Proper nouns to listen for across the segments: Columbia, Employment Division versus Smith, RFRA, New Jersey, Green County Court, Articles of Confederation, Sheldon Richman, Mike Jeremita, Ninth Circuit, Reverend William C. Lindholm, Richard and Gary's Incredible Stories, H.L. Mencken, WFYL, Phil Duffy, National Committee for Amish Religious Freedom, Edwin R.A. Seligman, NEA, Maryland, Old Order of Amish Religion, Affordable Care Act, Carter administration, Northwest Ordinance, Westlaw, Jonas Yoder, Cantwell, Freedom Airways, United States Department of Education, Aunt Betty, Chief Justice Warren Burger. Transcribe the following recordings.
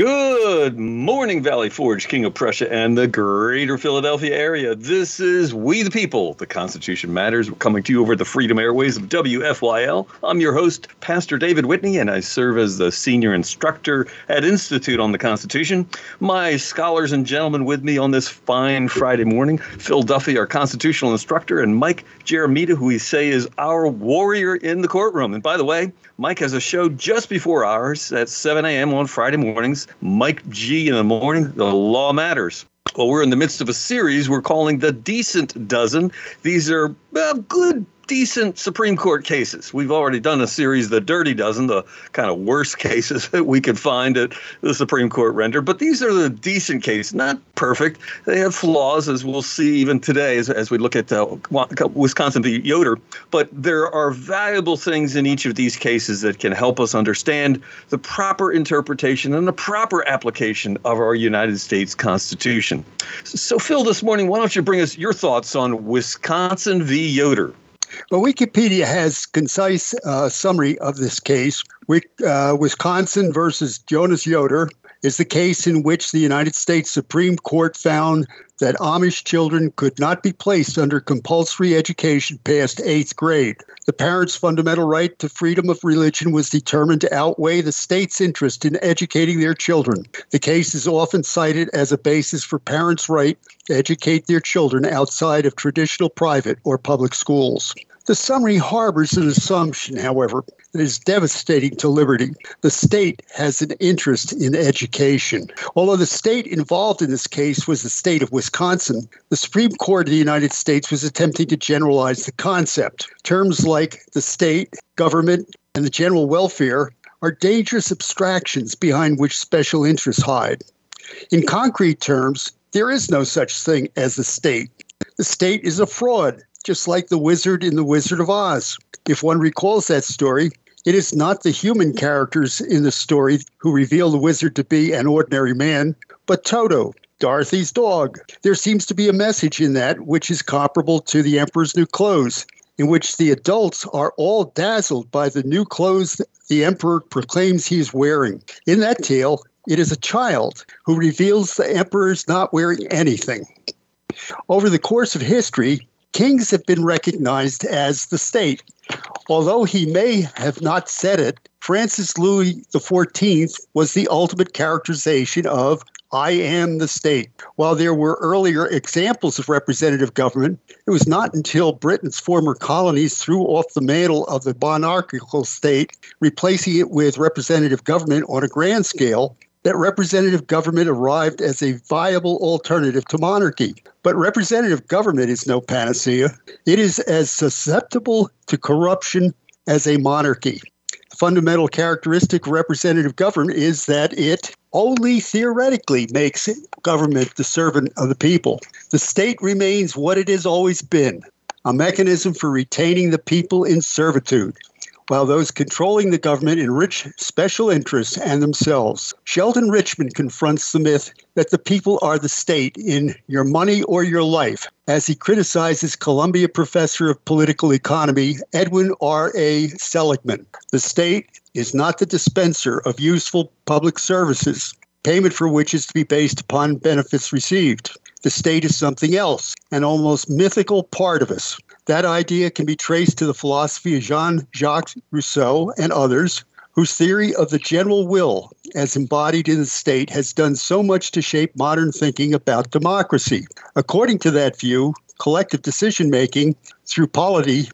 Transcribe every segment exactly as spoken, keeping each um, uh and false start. Good morning, Valley Forge, King of Prussia, and the greater Philadelphia area. This is We the People, the Constitution Matters, coming to you over the Freedom Airways of W F Y L. I'm your host, Pastor David Whitney, and I serve as the senior instructor at Institute on the Constitution. My scholars and gentlemen with me on this fine Friday morning, Phil Duffy, our constitutional instructor, and Mike Jeremita, who we say is our warrior in the courtroom. And by the way, Mike has a show just before ours at seven a.m. on Friday mornings. Mike G. in the morning, The Law Matters. Well, we're in the midst of a series we're calling The Decent Dozen. These are uh, good, decent Supreme Court cases. We've already done a series, The Dirty Dozen, the kind of worst cases that we could find at the Supreme Court render. But these are the decent cases, not perfect. They have flaws, as we'll see even today as, as we look at uh, Wisconsin v. Yoder. But there are valuable things in each of these cases that can help us understand the proper interpretation and the proper application of our United States Constitution. So, Phil, this morning, why don't you bring us your thoughts on Wisconsin v. Yoder? Well, Wikipedia has concise uh, summary of this case. We, uh, Wisconsin versus Jonas Yoder is the case in which the United States Supreme Court found that Amish children could not be placed under compulsory education past eighth grade. The parents' fundamental right to freedom of religion was determined to outweigh the state's interest in educating their children. The case is often cited as a basis for parents' right to educate their children outside of traditional private or public schools. The summary harbors an assumption, however, that is devastating to liberty. The state has an interest in education. Although the state involved in this case was the state of Wisconsin, the Supreme Court of the United States was attempting to generalize the concept. Terms like the state, government, and the general welfare are dangerous abstractions behind which special interests hide. In concrete terms, there is no such thing as the state. The state is a fraud, just like the wizard in The Wizard of Oz. If one recalls that story, it is not the human characters in the story who reveal the wizard to be an ordinary man, but Toto, Dorothy's dog. There seems to be a message in that which is comparable to The Emperor's New Clothes, in which the adults are all dazzled by the new clothes the emperor proclaims he is wearing. In that tale, it is a child who reveals the emperor is not wearing anything. Over the course of history, kings have been recognized as the state. Although he may have not said it, Francis Louis the fourteenth was the ultimate characterization of I am the state. While there were earlier examples of representative government, it was not until Britain's former colonies threw off the mantle of the monarchical state, replacing it with representative government on a grand scale, that representative government arrived as a viable alternative to monarchy. But representative government is no panacea. It is as susceptible to corruption as a monarchy. The fundamental characteristic of representative government is that it only theoretically makes government the servant of the people. The state remains what it has always been, a mechanism for retaining the people in servitude, while those controlling the government enrich special interests and themselves. Sheldon Richman confronts the myth that the people are the state in Your Money or Your Life, as he criticizes Columbia professor of political economy Edwin R A. Seligman. The state is not the dispenser of useful public services, payment for which is to be based upon benefits received. The state is something else, an almost mythical part of us. That idea can be traced to the philosophy of Jean-Jacques Rousseau and others, whose theory of the general will, as embodied in the state, has done so much to shape modern thinking about democracy. According to that view, collective decision-making through polity,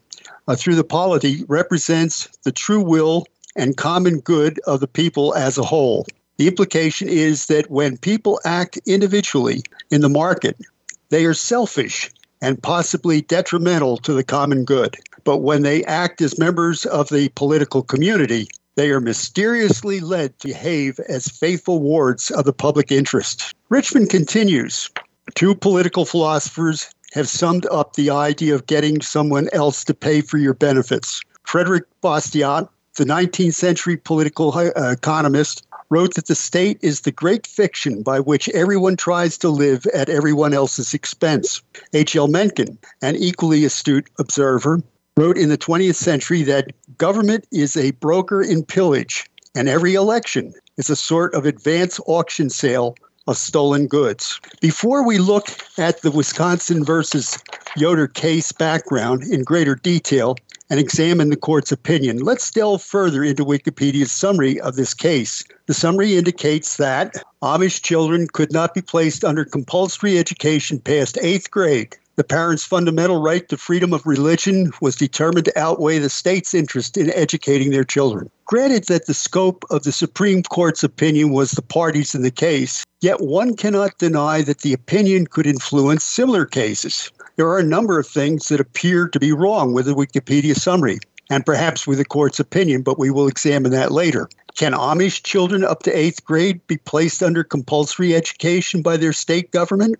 uh, through the polity represents the true will and common good of the people as a whole. The implication is that when people act individually in the market, they are selfish and possibly detrimental to the common good. But when they act as members of the political community, they are mysteriously led to behave as faithful wards of the public interest. Richman continues, two political philosophers have summed up the idea of getting someone else to pay for your benefits. Frederick Bastiat, the nineteenth century political economist, wrote that the state is the great fiction by which everyone tries to live at everyone else's expense. H L Mencken, an equally astute observer, wrote in the twentieth century that government is a broker in pillage, and every election is a sort of advance auction sale of stolen goods. Before we look at the Wisconsin versus Yoder case background in greater detail and examine the court's opinion, let's delve further into Wikipedia's summary of this case. The summary indicates that Amish children could not be placed under compulsory education past eighth grade. The parents' fundamental right to freedom of religion was determined to outweigh the state's interest in educating their children. Granted that the scope of the Supreme Court's opinion was the parties in the case, yet one cannot deny that the opinion could influence similar cases. There are a number of things that appear to be wrong with the Wikipedia summary, and perhaps with the court's opinion, but we will examine that later. Can Amish children up to eighth grade be placed under compulsory education by their state government?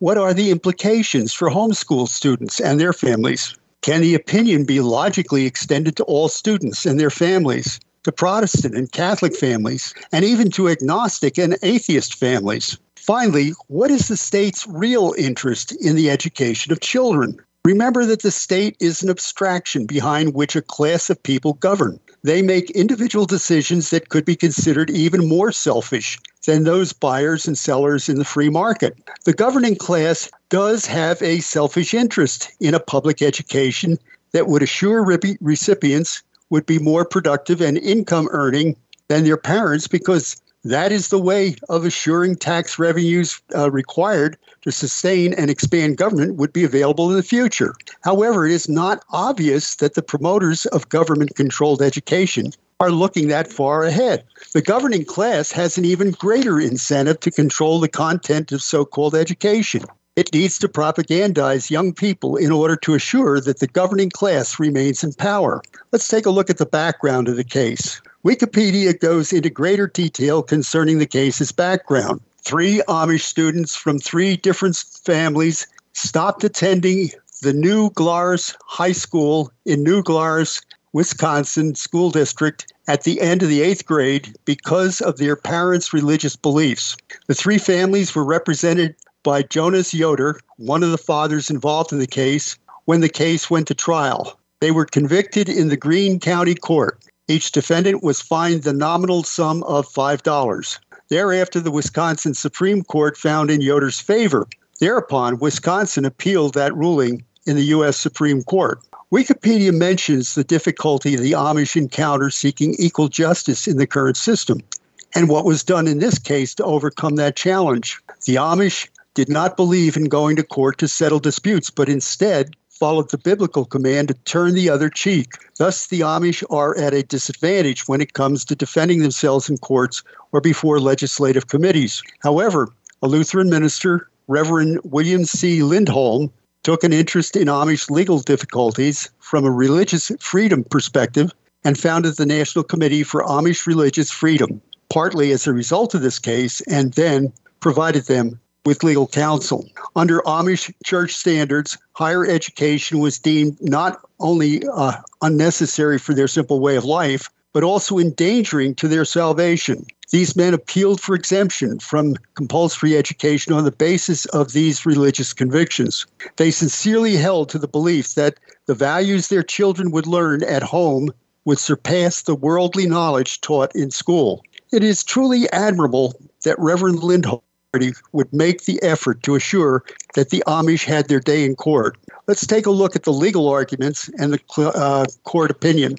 What are the implications for homeschool students and their families? Can the opinion be logically extended to all students and their families, to Protestant and Catholic families, and even to agnostic and atheist families? Finally, what is the state's real interest in the education of children? Remember that the state is an abstraction behind which a class of people govern. They make individual decisions that could be considered even more selfish than those buyers and sellers in the free market. The governing class does have a selfish interest in a public education that would assure re- recipients would be more productive and income-earning than their parents, because that is the way of assuring tax revenues uh, required to sustain and expand government would be available in the future. However, it is not obvious that the promoters of government-controlled education are looking that far ahead. The governing class has an even greater incentive to control the content of so-called education. It needs to propagandize young people in order to assure that the governing class remains in power. Let's take a look at the background of the case. Wikipedia goes into greater detail concerning the case's background. Three Amish students from three different families stopped attending the New Glarus High School in New Glarus, Wisconsin school district at the end of the eighth grade because of their parents' religious beliefs. The three families were represented by Jonas Yoder, one of the fathers involved in the case, when the case went to trial. They were convicted in the Green County Court. Each defendant was fined the nominal sum of five dollars. Thereafter, the Wisconsin Supreme Court found in Yoder's favor. Thereupon, Wisconsin appealed that ruling in the U S Supreme Court. Wikipedia mentions the difficulty the Amish encounter seeking equal justice in the current system, and what was done in this case to overcome that challenge. The Amish did not believe in going to court to settle disputes, but instead followed the biblical command to turn the other cheek. Thus, the Amish are at a disadvantage when it comes to defending themselves in courts or before legislative committees. However, a Lutheran minister, Reverend William C. Lindholm, took an interest in Amish legal difficulties from a religious freedom perspective and founded the National Committee for Amish Religious Freedom, partly as a result of this case, and then provided them with legal counsel. Under Amish church standards, higher education was deemed not only uh, unnecessary for their simple way of life, but also endangering to their salvation. These men appealed for exemption from compulsory education on the basis of these religious convictions. They sincerely held to the belief that the values their children would learn at home would surpass the worldly knowledge taught in school. It is truly admirable that Reverend Lindholm would make the effort to assure that the Amish had their day in court. Let's take a look at the legal arguments and the uh, court opinion.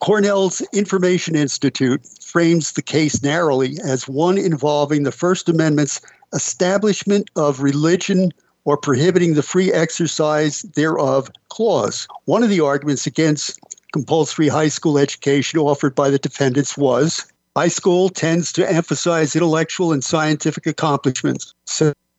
Cornell's Information Institute frames the case narrowly as one involving the First Amendment's establishment of religion or prohibiting the free exercise thereof clause. One of the arguments against compulsory high school education offered by the defendants was, high school tends to emphasize intellectual and scientific accomplishments,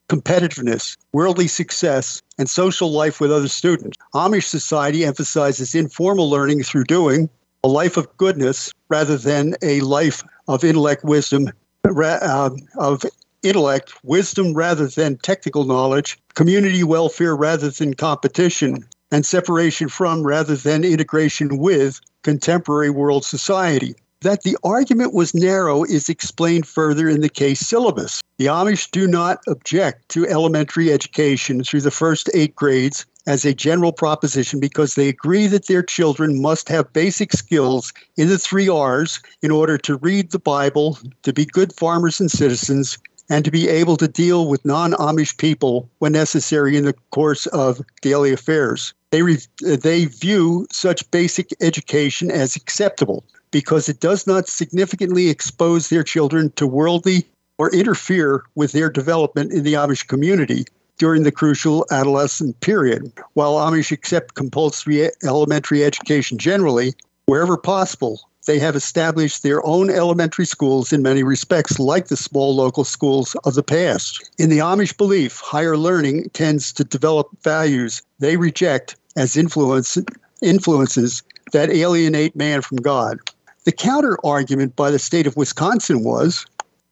competitiveness, worldly success, and social life with other students. Amish society emphasizes informal learning through doing, a life of goodness rather than a life of intellect wisdom, uh, of intellect wisdom rather than technical knowledge, community welfare rather than competition, and separation from rather than integration with contemporary world society. That the argument was narrow is explained further in the case syllabus. The Amish do not object to elementary education through the first eight grades as a general proposition because they agree that their children must have basic skills in the three R's in order to read the Bible, to be good farmers and citizens, and to be able to deal with non-Amish people when necessary in the course of daily affairs. They re- they view such basic education as acceptable because it does not significantly expose their children to worldly or interfere with their development in the Amish community during the crucial adolescent period. While Amish accept compulsory elementary education generally, wherever possible, they have established their own elementary schools in many respects, like the small local schools of the past. In the Amish belief, higher learning tends to develop values they reject as influence, influences that alienate man from God. The counter-argument by the state of Wisconsin was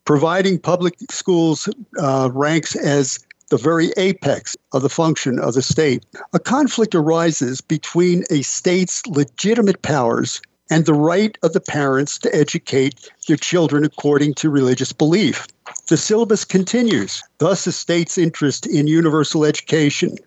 providing public schools uh, ranks as the very apex of the function of the state. A conflict arises between a state's legitimate powers and the right of the parents to educate their children according to religious belief. The syllabus continues, thus the state's interest in universal education.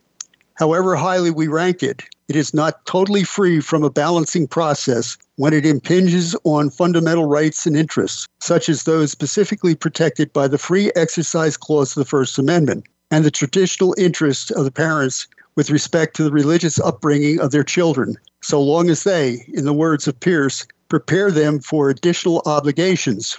However highly we rank it, it is not totally free from a balancing process when it impinges on fundamental rights and interests, such as those specifically protected by the Free Exercise Clause of the First Amendment, and the traditional interests of the parents with respect to the religious upbringing of their children, so long as they, in the words of Pierce, prepare them for additional obligations.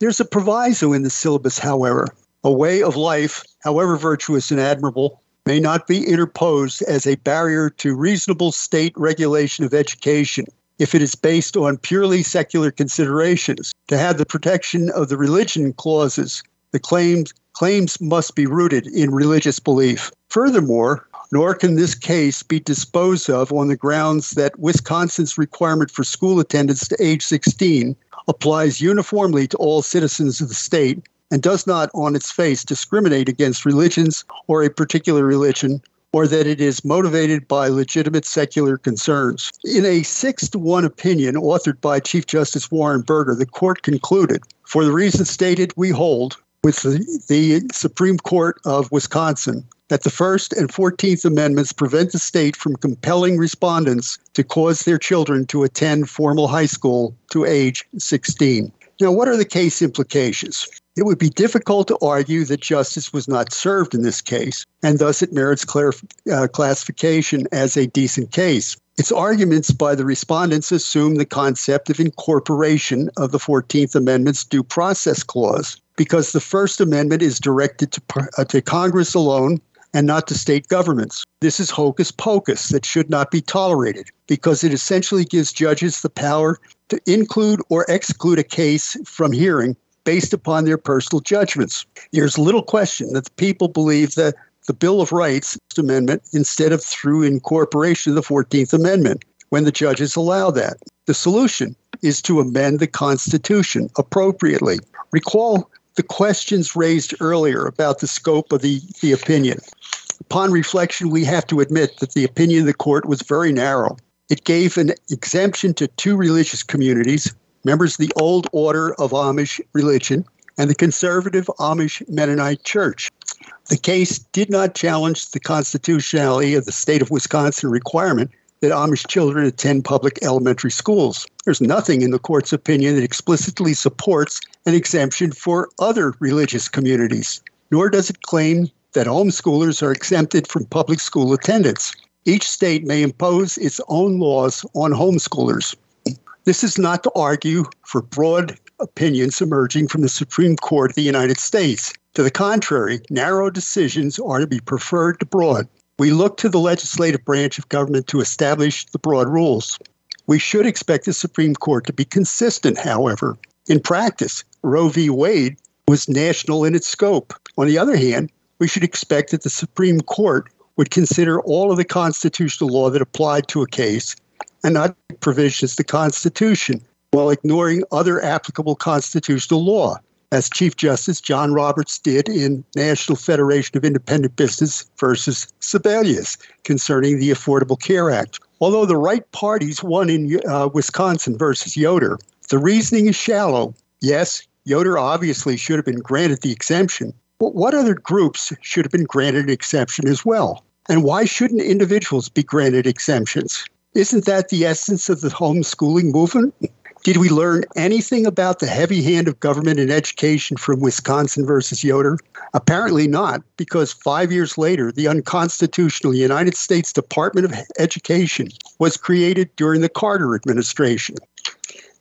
There's a proviso in the syllabus, however. A way of life, however virtuous and admirable, may not be interposed as a barrier to reasonable state regulation of education if it is based on purely secular considerations. To have the protection of the religion clauses, the claims claims must be rooted in religious belief. Furthermore, nor can this case be disposed of on the grounds that Wisconsin's requirement for school attendance to age sixteen applies uniformly to all citizens of the state and does not on its face discriminate against religions or a particular religion, or that it is motivated by legitimate secular concerns. In a six to one opinion authored by Chief Justice Warren Burger, the court concluded, for the reasons stated, we hold with the, the Supreme Court of Wisconsin that the First and Fourteenth Amendments prevent the state from compelling respondents to cause their children to attend formal high school to age sixteen. Now, what are the case implications? It would be difficult to argue that justice was not served in this case, and thus it merits clarif- uh, classification as a decent case. Its arguments by the respondents assume the concept of incorporation of the fourteenth Amendment's Due Process Clause, because the First Amendment is directed to, uh, to Congress alone and not to state governments. This is hocus pocus that should not be tolerated, because it essentially gives judges the power to include or exclude a case from hearing based upon their personal judgments. There's little question that the people believe that the Bill of Rights Amendment instead of through incorporation of the fourteenth Amendment when the judges allow that. The solution is to amend the Constitution appropriately. Recall the questions raised earlier about the scope of the, the opinion. Upon reflection, we have to admit that the opinion of the court was very narrow. It gave an exemption to two religious communities, members of the Old Order of Amish Religion and the conservative Amish Mennonite Church. The case did not challenge the constitutionality of the state of Wisconsin requirement that Amish children attend public elementary schools. There's nothing in the court's opinion that explicitly supports an exemption for other religious communities, nor does it claim that homeschoolers are exempted from public school attendance. Each state may impose its own laws on homeschoolers. This is not to argue for broad opinions emerging from the Supreme Court of the United States. To the contrary, narrow decisions are to be preferred to broad. We look to the legislative branch of government to establish the broad rules. We should expect the Supreme Court to be consistent, however. In practice, Roe v. Wade was national in its scope. On the other hand, we should expect that the Supreme Court would consider all of the constitutional law that applied to a case and not provisions of the Constitution, while ignoring other applicable constitutional law, as Chief Justice John Roberts did in National Federation of Independent Business versus Sebelius concerning the Affordable Care Act. Although the right parties won in uh, Wisconsin versus Yoder, the reasoning is shallow. Yes, Yoder obviously should have been granted the exemption, but what other groups should have been granted an exemption as well? And why shouldn't individuals be granted exemptions? Isn't that the essence of the homeschooling movement? Did we learn anything about the heavy hand of government in education from Wisconsin versus Yoder? Apparently not, because five years later, the unconstitutional United States Department of Education was created during the Carter administration.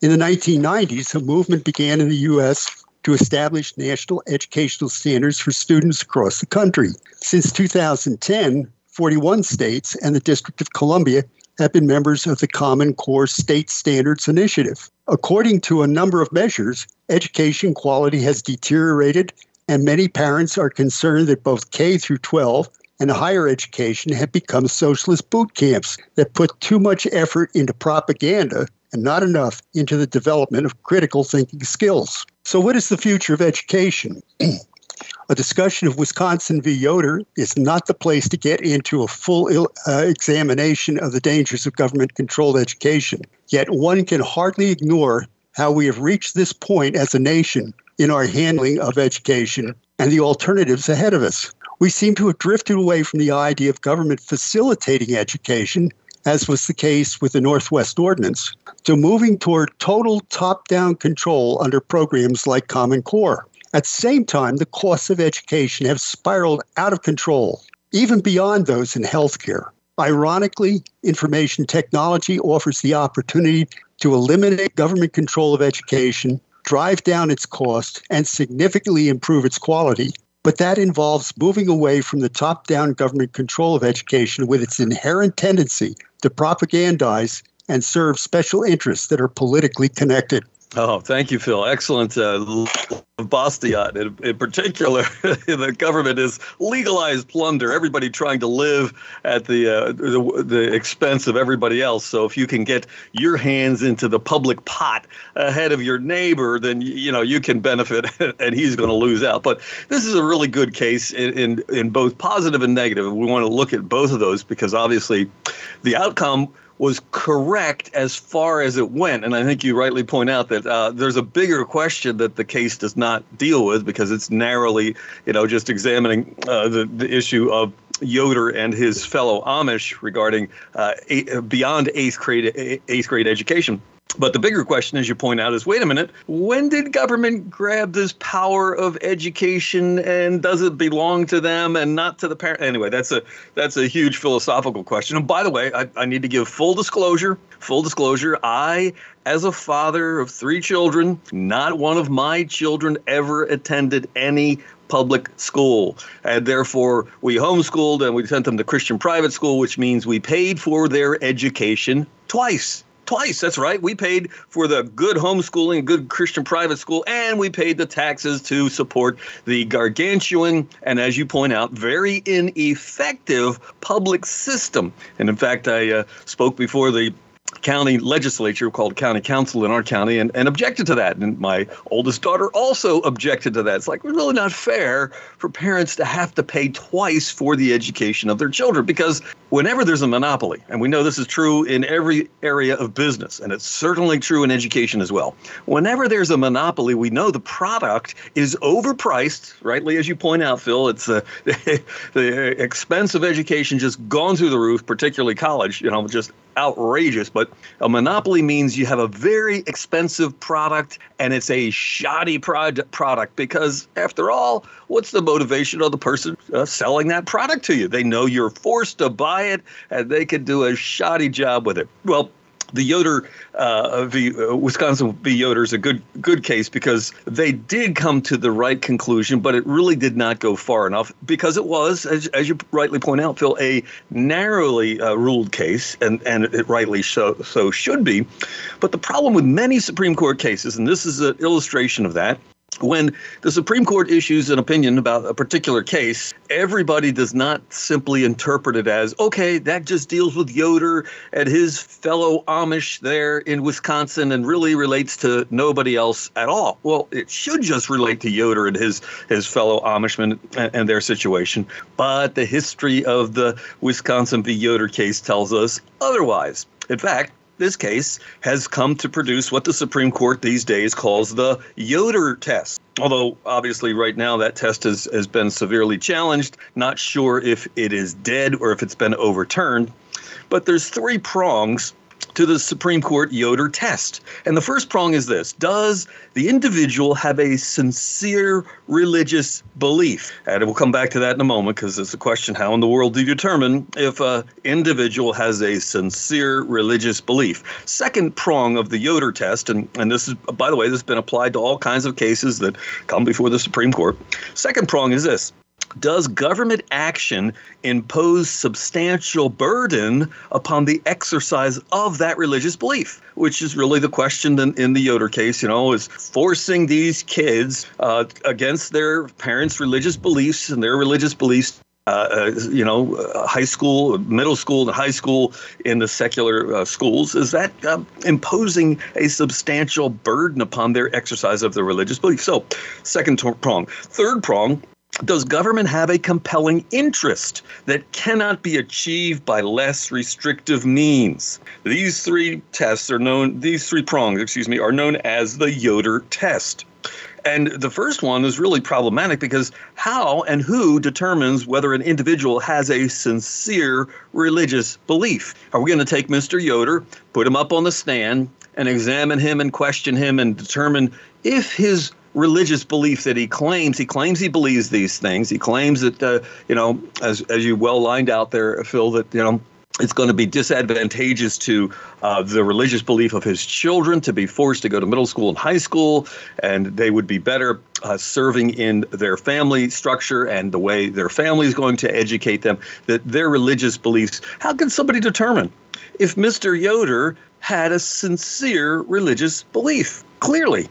In the nineteen nineties, a movement began in the U S to establish national educational standards for students across the country. Since two thousand ten, forty-one states and the District of Columbia have been members of the Common Core State Standards Initiative. According to a number of measures, education quality has deteriorated, and many parents are concerned that both K through twelve and higher education have become socialist boot camps that put too much effort into propaganda and not enough into the development of critical thinking skills. So what is the future of education? A discussion of Wisconsin v. Yoder is not the place to get into a full uh, examination of the dangers of government-controlled education. Yet one can hardly ignore how we have reached this point as a nation in our handling of education and the alternatives ahead of us. We seem to have drifted away from the idea of government facilitating education, as was the case with the Northwest Ordinance, to moving toward total top-down control under programs like Common Core. At the same time, the costs of education have spiraled out of control, even beyond those in healthcare. Ironically, information technology offers the opportunity to eliminate government control of education, drive down its cost, and significantly improve its quality. But that involves moving away from the top-down government control of education with its inherent tendency to propagandize and serve special interests that are politically connected. Oh, thank you, Phil. Excellent. Uh, Bastiat, in, in particular, the government is legalized plunder. Everybody trying to live at the, uh, the the expense of everybody else. So if you can get your hands into the public pot ahead of your neighbor, then you know you can benefit, and he's going to lose out. But this is a really good case in in, in both positive and negative. We want to look at both of those because obviously, the outcome was correct as far as it went. And I think you rightly point out that uh, there's a bigger question that the case does not deal with because it's narrowly, you know, just examining uh, the, the issue of Yoder and his fellow Amish regarding uh, eight, beyond eighth grade, eighth grade education. But the bigger question, as you point out, is, wait a minute, when did government grab this power of education, and does it belong to them and not to the parent? Anyway, that's a that's a huge philosophical question. And by the way, I, I need to give full disclosure, full disclosure. I, as a father of three children, not one of my children ever attended any public school, and therefore we homeschooled and we sent them to Christian private school, which means we paid for their education twice. Twice, that's right. We paid for the good homeschooling, good Christian private school, and we paid the taxes to support the gargantuan and, as you point out, very ineffective public system. And in fact, I uh, spoke before the county legislature called county council in our county and, and objected to that. And my oldest daughter also objected to that. It's like, really not fair for parents to have to pay twice for the education of their children, because whenever there's a monopoly, and we know this is true in every area of business, and it's certainly true in education as well. Whenever there's a monopoly, we know the product is overpriced, rightly as you point out, Phil. It's uh, the expense of education just gone through the roof, particularly college, you know, just outrageous. But a monopoly means you have a very expensive product, and it's a shoddy product product because, after all, what's the motivation of the person uh, selling that product to you? They know you're forced to buy it, and they can do a shoddy job with it. Well, the Yoder, uh, v, uh, Wisconsin v. Yoder is a good good case because they did come to the right conclusion, but it really did not go far enough because it was, as, as you rightly point out, Phil, a narrowly uh, ruled case, and, and it rightly so, so should be. But the problem with many Supreme Court cases, and this is an illustration of that, when the Supreme Court issues an opinion about a particular case, everybody does not simply interpret it as, okay, that just deals with Yoder and his fellow Amish there in Wisconsin and really relates to nobody else at all. Well, it should just relate to Yoder and his his fellow Amishmen and, and their situation. But the history of the Wisconsin v. Yoder case tells us otherwise. In fact, this case has come to produce what the Supreme Court these days calls the Yoder test. Although, obviously, right now that test has, has been severely challenged. Not sure if it is dead or if it's been overturned. But there's three prongs to the Supreme Court Yoder test. And the first prong is this: does the individual have a sincere religious belief? And we'll come back to that in a moment, because it's a question, how in the world do you determine if an individual has a sincere religious belief? Second prong of the Yoder test, and, and this is, by the way, this has been applied to all kinds of cases that come before the Supreme Court. Second prong is this: does government action impose substantial burden upon the exercise of that religious belief? Which is really the question in, in the Yoder case, you know, is forcing these kids uh, against their parents' religious beliefs and their religious beliefs. Uh, you know, uh, high school, middle school, and high school in the secular uh, schools, is that uh, imposing a substantial burden upon their exercise of their religious belief? So, second t- prong. Third prong: does government have a compelling interest that cannot be achieved by less restrictive means? These three tests are known, these three prongs, excuse me, are known as the Yoder test. And the first one is really problematic, because how and who determines whether an individual has a sincere religious belief? Are we going to take Mister Yoder, put him up on the stand, and examine him and question him and determine if his religious belief that he claims, he claims he believes these things. He claims that, uh, you know, as as you well lined out there, Phil, that, you know, it's going to be disadvantageous to uh, the religious belief of his children to be forced to go to middle school and high school, and they would be better uh, serving in their family structure and the way their family is going to educate them, that their religious beliefs. How can somebody determine if Mister Yoder had a sincere religious belief? Clearly,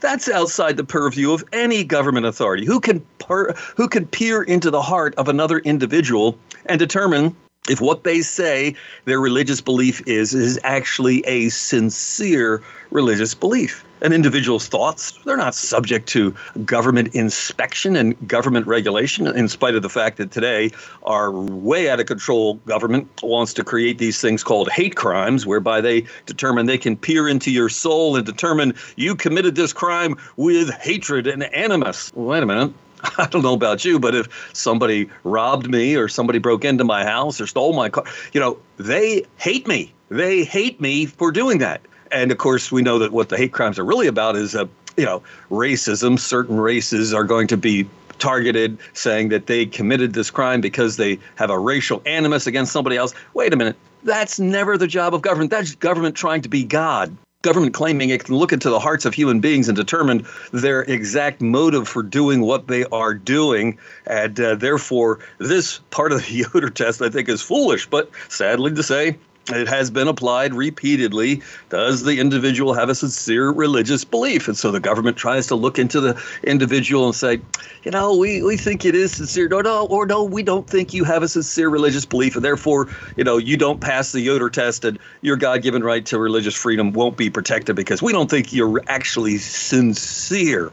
that's outside the purview of any government authority. Who can per, who can peer into the heart of another individual and determine if what they say their religious belief is, is actually a sincere religious belief? An individual's thoughts, they're not subject to government inspection and government regulation, in spite of the fact that today our way out of control government wants to create these things called hate crimes, whereby they determine they can peer into your soul and determine you committed this crime with hatred and animus. Wait a minute. I don't know about you, but if somebody robbed me or somebody broke into my house or stole my car, you know, they hate me. They hate me for doing that. And, of course, we know that what the hate crimes are really about is, uh, you know, racism. Certain races are going to be targeted, saying that they committed this crime because they have a racial animus against somebody else. Wait a minute. That's never the job of government. That's government trying to be God. Government claiming it can look into the hearts of human beings and determine their exact motive for doing what they are doing. And uh, therefore, this part of the Yoder test, I think, is foolish. But sadly to say, it has been applied repeatedly. Does the individual have a sincere religious belief? And so the government tries to look into the individual and say, you know, we, we think it is sincere. Or no, or no, we don't think you have a sincere religious belief. And therefore, you know, you don't pass the Yoder test, and your God-given right to religious freedom won't be protected because we don't think you're actually sincere.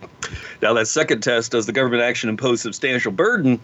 Now, that second test, does the government action impose substantial burden?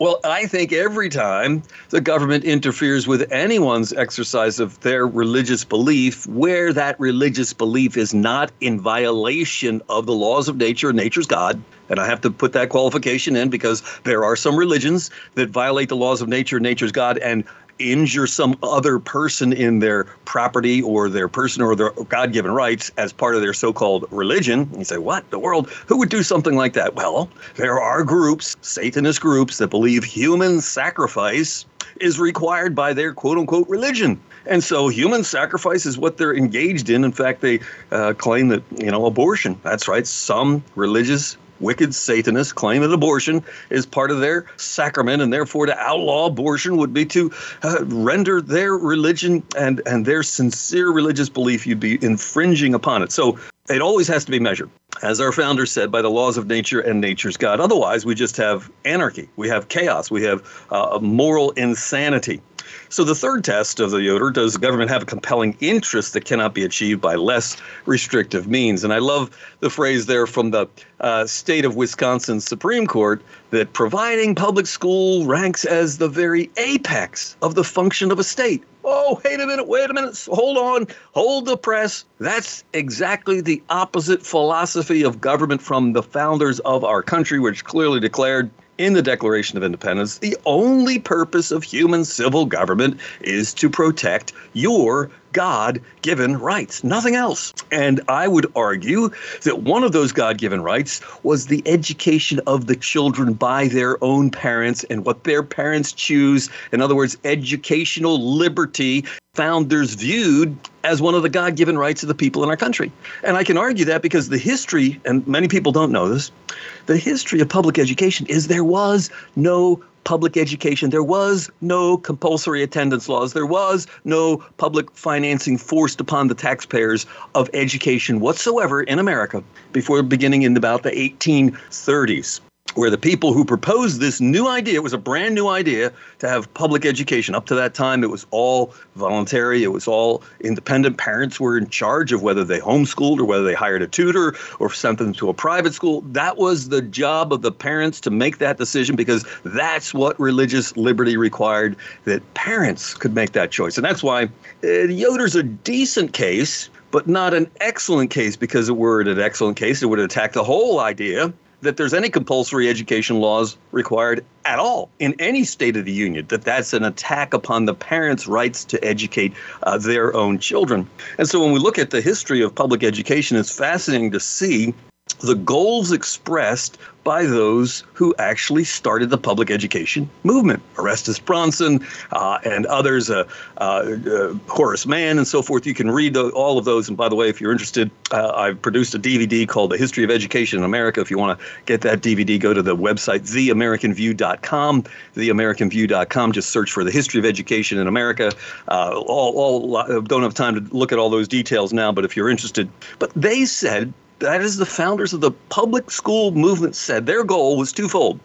Well, I think every time the government interferes with anyone's exercise of their religious belief, where that religious belief is not in violation of the laws of nature, nature's God, and I have to put that qualification in because there are some religions that violate the laws of nature, nature's God, and injure some other person in their property or their person or their God-given rights as part of their so-called religion. You say, what in the world? Who would do something like that? Well, there are groups, Satanist groups, that believe human sacrifice is required by their quote-unquote religion. And so human sacrifice is what they're engaged in. In fact, they uh, claim that, you know, abortion. That's right. Some religious wicked Satanists claim that abortion is part of their sacrament, and therefore to outlaw abortion would be to uh, render their religion and, and their sincere religious belief, you'd be infringing upon it. So it always has to be measured, as our founder said, by the laws of nature and nature's God. Otherwise, we just have anarchy. We have chaos. We have uh, moral insanity. So the third test of the Yoder, does the government have a compelling interest that cannot be achieved by less restrictive means? And I love the phrase there from the uh, state of Wisconsin Supreme Court that providing public school ranks as the very apex of the function of a state. Oh, wait a minute, wait a minute, hold on, hold the press. That's exactly the opposite philosophy of government from the founders of our country, which clearly declared in the Declaration of Independence, the only purpose of human civil government is to protect your God-given rights, nothing else. And I would argue that one of those God-given rights was the education of the children by their own parents and what their parents choose. In other words, educational liberty, founders viewed as one of the God-given rights of the people in our country. And I can argue that because the history, and many people don't know this, the history of public education is there was no public education. There was no compulsory attendance laws. There was no public financing forced upon the taxpayers of education whatsoever in America before beginning in about the eighteen thirties, where the people who proposed this new idea, it was a brand new idea to have public education. Up to that time, it was all voluntary. It was all independent. Parents were in charge of whether they homeschooled or whether they hired a tutor or sent them to a private school. That was the job of the parents to make that decision because that's what religious liberty required, that parents could make that choice. And that's why uh, Yoder's a decent case, but not an excellent case, because if it were an excellent case, it would attack the whole idea that there's any compulsory education laws required at all in any state of the union, that that's an attack upon the parents' rights to educate uh, their own children. And so when we look at the history of public education, it's fascinating to see the goals expressed by those who actually started the public education movement. Orestes Bronson uh, and others, uh, uh, uh, Horace Mann and so forth. You can read the, all of those. And by the way, if you're interested, uh, I've produced a D V D called The History of Education in America. If you want to get that D V D, go to the website, the american view dot com, the american view dot com. Just search for The History of Education in America. Uh, all, all don't have time to look at all those details now, but if you're interested. But they said, that is, the founders of the public school movement said their goal was twofold: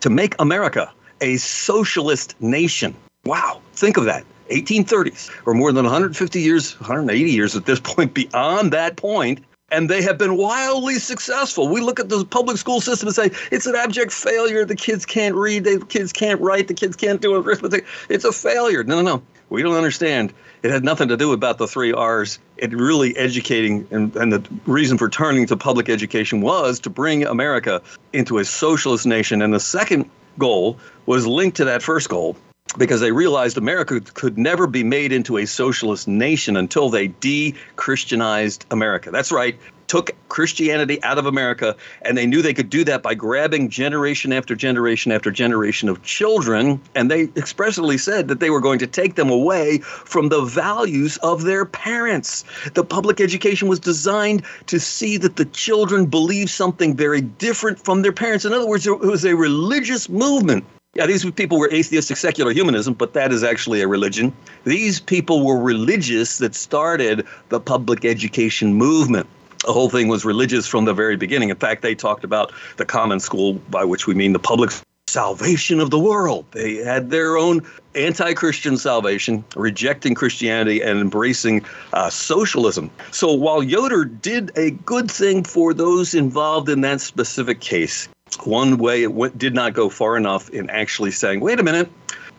to make America a socialist nation. Wow, think of that. eighteen thirties, or more than one hundred fifty years, one hundred eighty years at this point, beyond that point. And they have been wildly successful. We look at the public school system and say, it's an abject failure. The kids can't read. The kids can't write. The kids can't do arithmetic. It's a failure. No, no, no. We don't understand. It had nothing to do about the three R's. It really educating, and, and the reason for turning to public education was to bring America into a socialist nation. And the second goal was linked to that first goal, because they realized America could never be made into a socialist nation until they de-Christianized America. That's right. Took Christianity out of America, and they knew they could do that by grabbing generation after generation after generation of children, and they expressly said that they were going to take them away from the values of their parents. The public education was designed to see that the children believe something very different from their parents. In other words, it was a religious movement. Yeah, these people were atheistic secular humanism, but that is actually a religion. These people were religious that started the public education movement. The whole thing was religious from the very beginning. In fact, they talked about the common school, by which we mean the public salvation of the world. They had their own anti-Christian salvation, rejecting Christianity and embracing uh, socialism. So while Yoder did a good thing for those involved in that specific case, one way it went, did not go far enough in actually saying, wait a minute,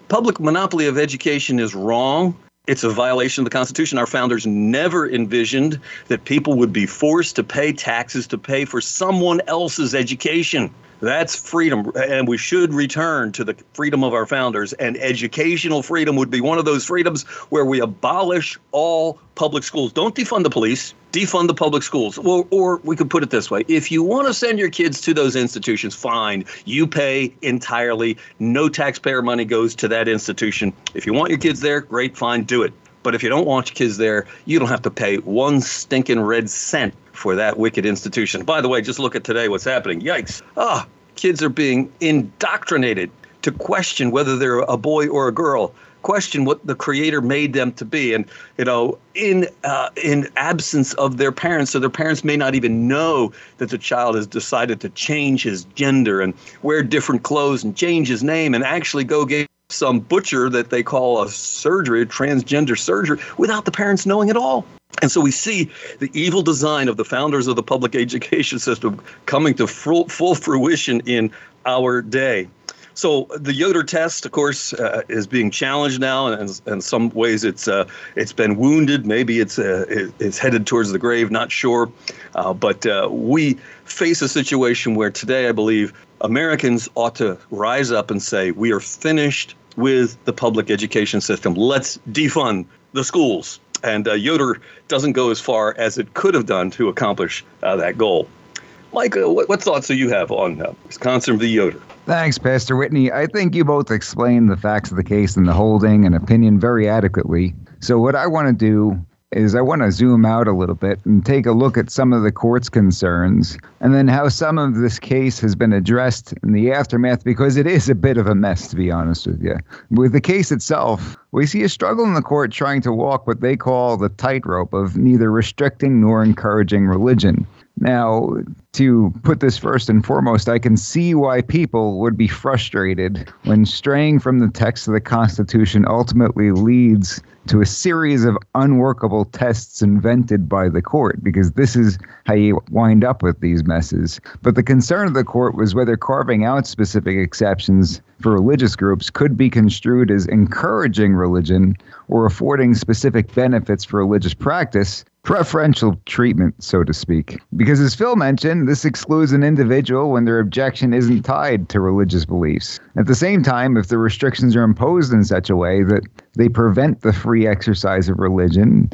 public monopoly of education is wrong. It's a violation of the Constitution. Our founders never envisioned that people would be forced to pay taxes to pay for someone else's education. That's freedom, and we should return to the freedom of our founders, and educational freedom would be one of those freedoms where we abolish all public schools. Don't defund the police, defund the public schools. Or, or we could put it this way. If you want to send your kids to those institutions, fine. You pay entirely. No taxpayer money goes to that institution. If you want your kids there, great, fine, do it. But if you don't want your kids there, you don't have to pay one stinking red cent for that wicked institution. By the way, just look at today what's happening. Yikes. Ah, kids are being indoctrinated to question whether they're a boy or a girl, question what the creator made them to be. And, you know, in uh, in absence of their parents, so their parents may not even know that the child has decided to change his gender and wear different clothes and change his name and actually go get some butcher that they call a surgery, a transgender surgery, without the parents knowing at all. And so we see the evil design of the founders of the public education system coming to full, full fruition in our day. So the Yoder test, of course, uh, is being challenged now, and in some ways it's uh, it's been wounded. Maybe it's uh, it's headed towards the grave. Not sure, uh, but uh, we face a situation where today, I believe, Americans ought to rise up and say we are finished with the public education system. Let's defund the schools. And uh, Yoder doesn't go as far as it could have done to accomplish uh, that goal. Mike, uh, what, what thoughts do you have on uh, Wisconsin v. Yoder? Thanks, Pastor Whitney. I think you both explained the facts of the case and the holding and opinion very adequately. So what I want to do is I want to zoom out a little bit and take a look at some of the court's concerns and then how some of this case has been addressed in the aftermath, because it is a bit of a mess, to be honest with you. With the case itself, we see a struggle in the court trying to walk what they call the tightrope of neither restricting nor encouraging religion. Now, to put this first and foremost, I can see why people would be frustrated when straying from the text of the Constitution ultimately leads to a series of unworkable tests invented by the court, because this is how you wind up with these messes. But the concern of the court was whether carving out specific exceptions for religious groups could be construed as encouraging religion or affording specific benefits for religious practice, preferential treatment, so to speak. Because as Phil mentioned, this excludes an individual when their objection isn't tied to religious beliefs. At the same time, if the restrictions are imposed in such a way that they prevent the free exercise of religion,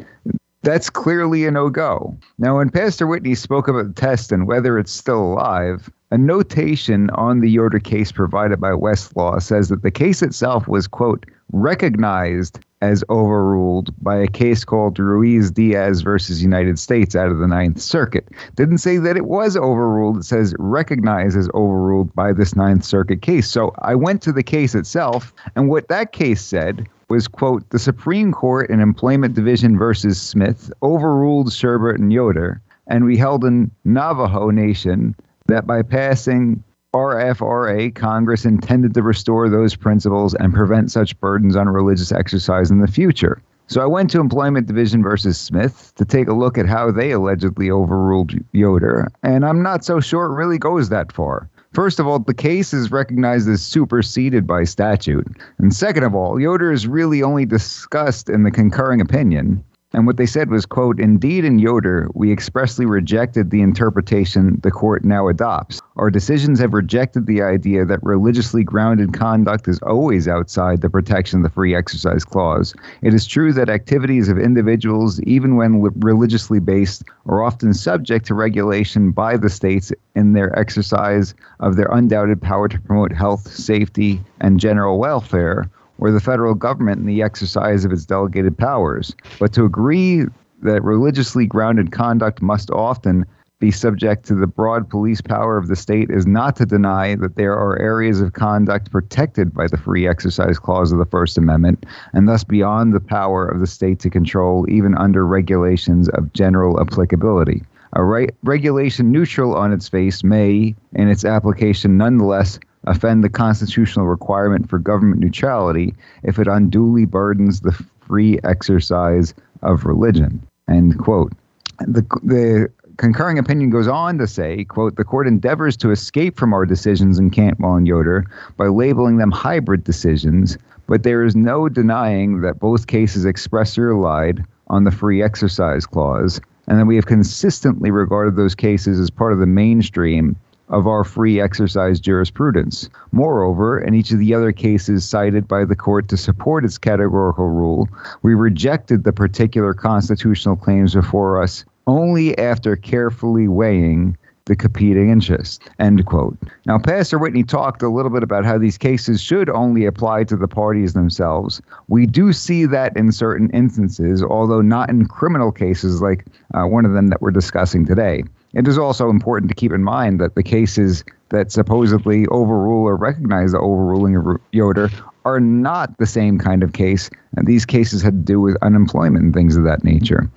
that's clearly a no-go. Now, when Pastor Whitney spoke about the test and whether it's still alive, a notation on the Yoder case provided by Westlaw says that the case itself was, quote, recognized as overruled by a case called Ruiz Diaz versus United States out of the Ninth Circuit. Didn't say that it was overruled. It says recognized as overruled by this Ninth Circuit case. So I went to the case itself, and what that case said was, quote, the Supreme Court in Employment Division versus Smith overruled Sherbert and Yoder, and we held in Navajo Nation that by passing R F R A, Congress intended to restore those principles and prevent such burdens on religious exercise in the future. So I went to Employment Division versus Smith to take a look at how they allegedly overruled Yoder, and I'm not so sure it really goes that far. First of all, the case is recognized as superseded by statute. And second of all, Yoder is really only discussed in the concurring opinion. And what they said was, quote, indeed in Yoder, we expressly rejected the interpretation the court now adopts. Our decisions have rejected the idea that religiously grounded conduct is always outside the protection of the free exercise clause. It is true that activities of individuals, even when li- religiously based, are often subject to regulation by the states in their exercise of their undoubted power to promote health, safety, and general welfare, or the federal government in the exercise of its delegated powers. But to agree that religiously grounded conduct must often be subject to the broad police power of the state is not to deny that there are areas of conduct protected by the free exercise clause of the First Amendment, and thus beyond the power of the state to control, even under regulations of general applicability. A re- regulation neutral on its face may, in its application nonetheless, offend the constitutional requirement for government neutrality if it unduly burdens the free exercise of religion, end quote. The, the concurring opinion goes on to say, quote, the court endeavors to escape from our decisions in Cantwell and Yoder by labeling them hybrid decisions, but there is no denying that both cases expressly relied on the free exercise clause, and that we have consistently regarded those cases as part of the mainstream of our free exercise jurisprudence. Moreover, in each of the other cases cited by the court to support its categorical rule, we rejected the particular constitutional claims before us only after carefully weighing the competing interests, end quote. Now, Pastor Whitney talked a little bit about how these cases should only apply to the parties themselves. We do see that in certain instances, although not in criminal cases like uh, one of them that we're discussing today. It is also important to keep in mind that the cases that supposedly overrule or recognize the overruling of Yoder are not the same kind of case, and these cases had to do with unemployment and things of that nature.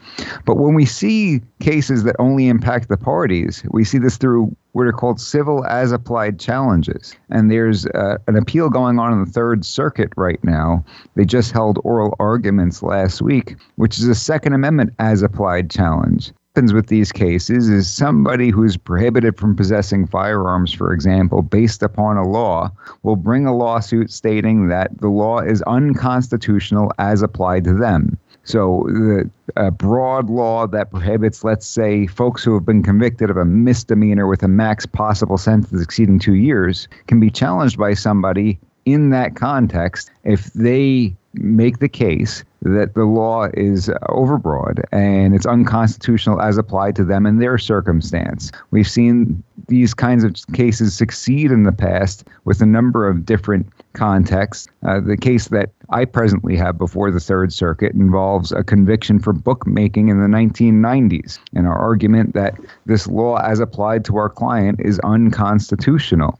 But when we see cases that only impact the parties, we see this through what are called civil as applied challenges. And there's uh, an appeal going on in the Third Circuit right now. They just held oral arguments last week, which is a Second Amendment as applied challenge. What happens with these cases is somebody who's prohibited from possessing firearms, for example, based upon a law, will bring a lawsuit stating that the law is unconstitutional as applied to them. So the uh, broad law that prohibits, let's say, folks who have been convicted of a misdemeanor with a max possible sentence exceeding two years can be challenged by somebody in that context if they make the case that the law is overbroad and it's unconstitutional as applied to them in their circumstance. We've seen these kinds of cases succeed in the past with a number of different contexts. Uh, the case that I presently have before the Third Circuit involves a conviction for bookmaking in the nineteen nineties and our argument that this law as applied to our client is unconstitutional.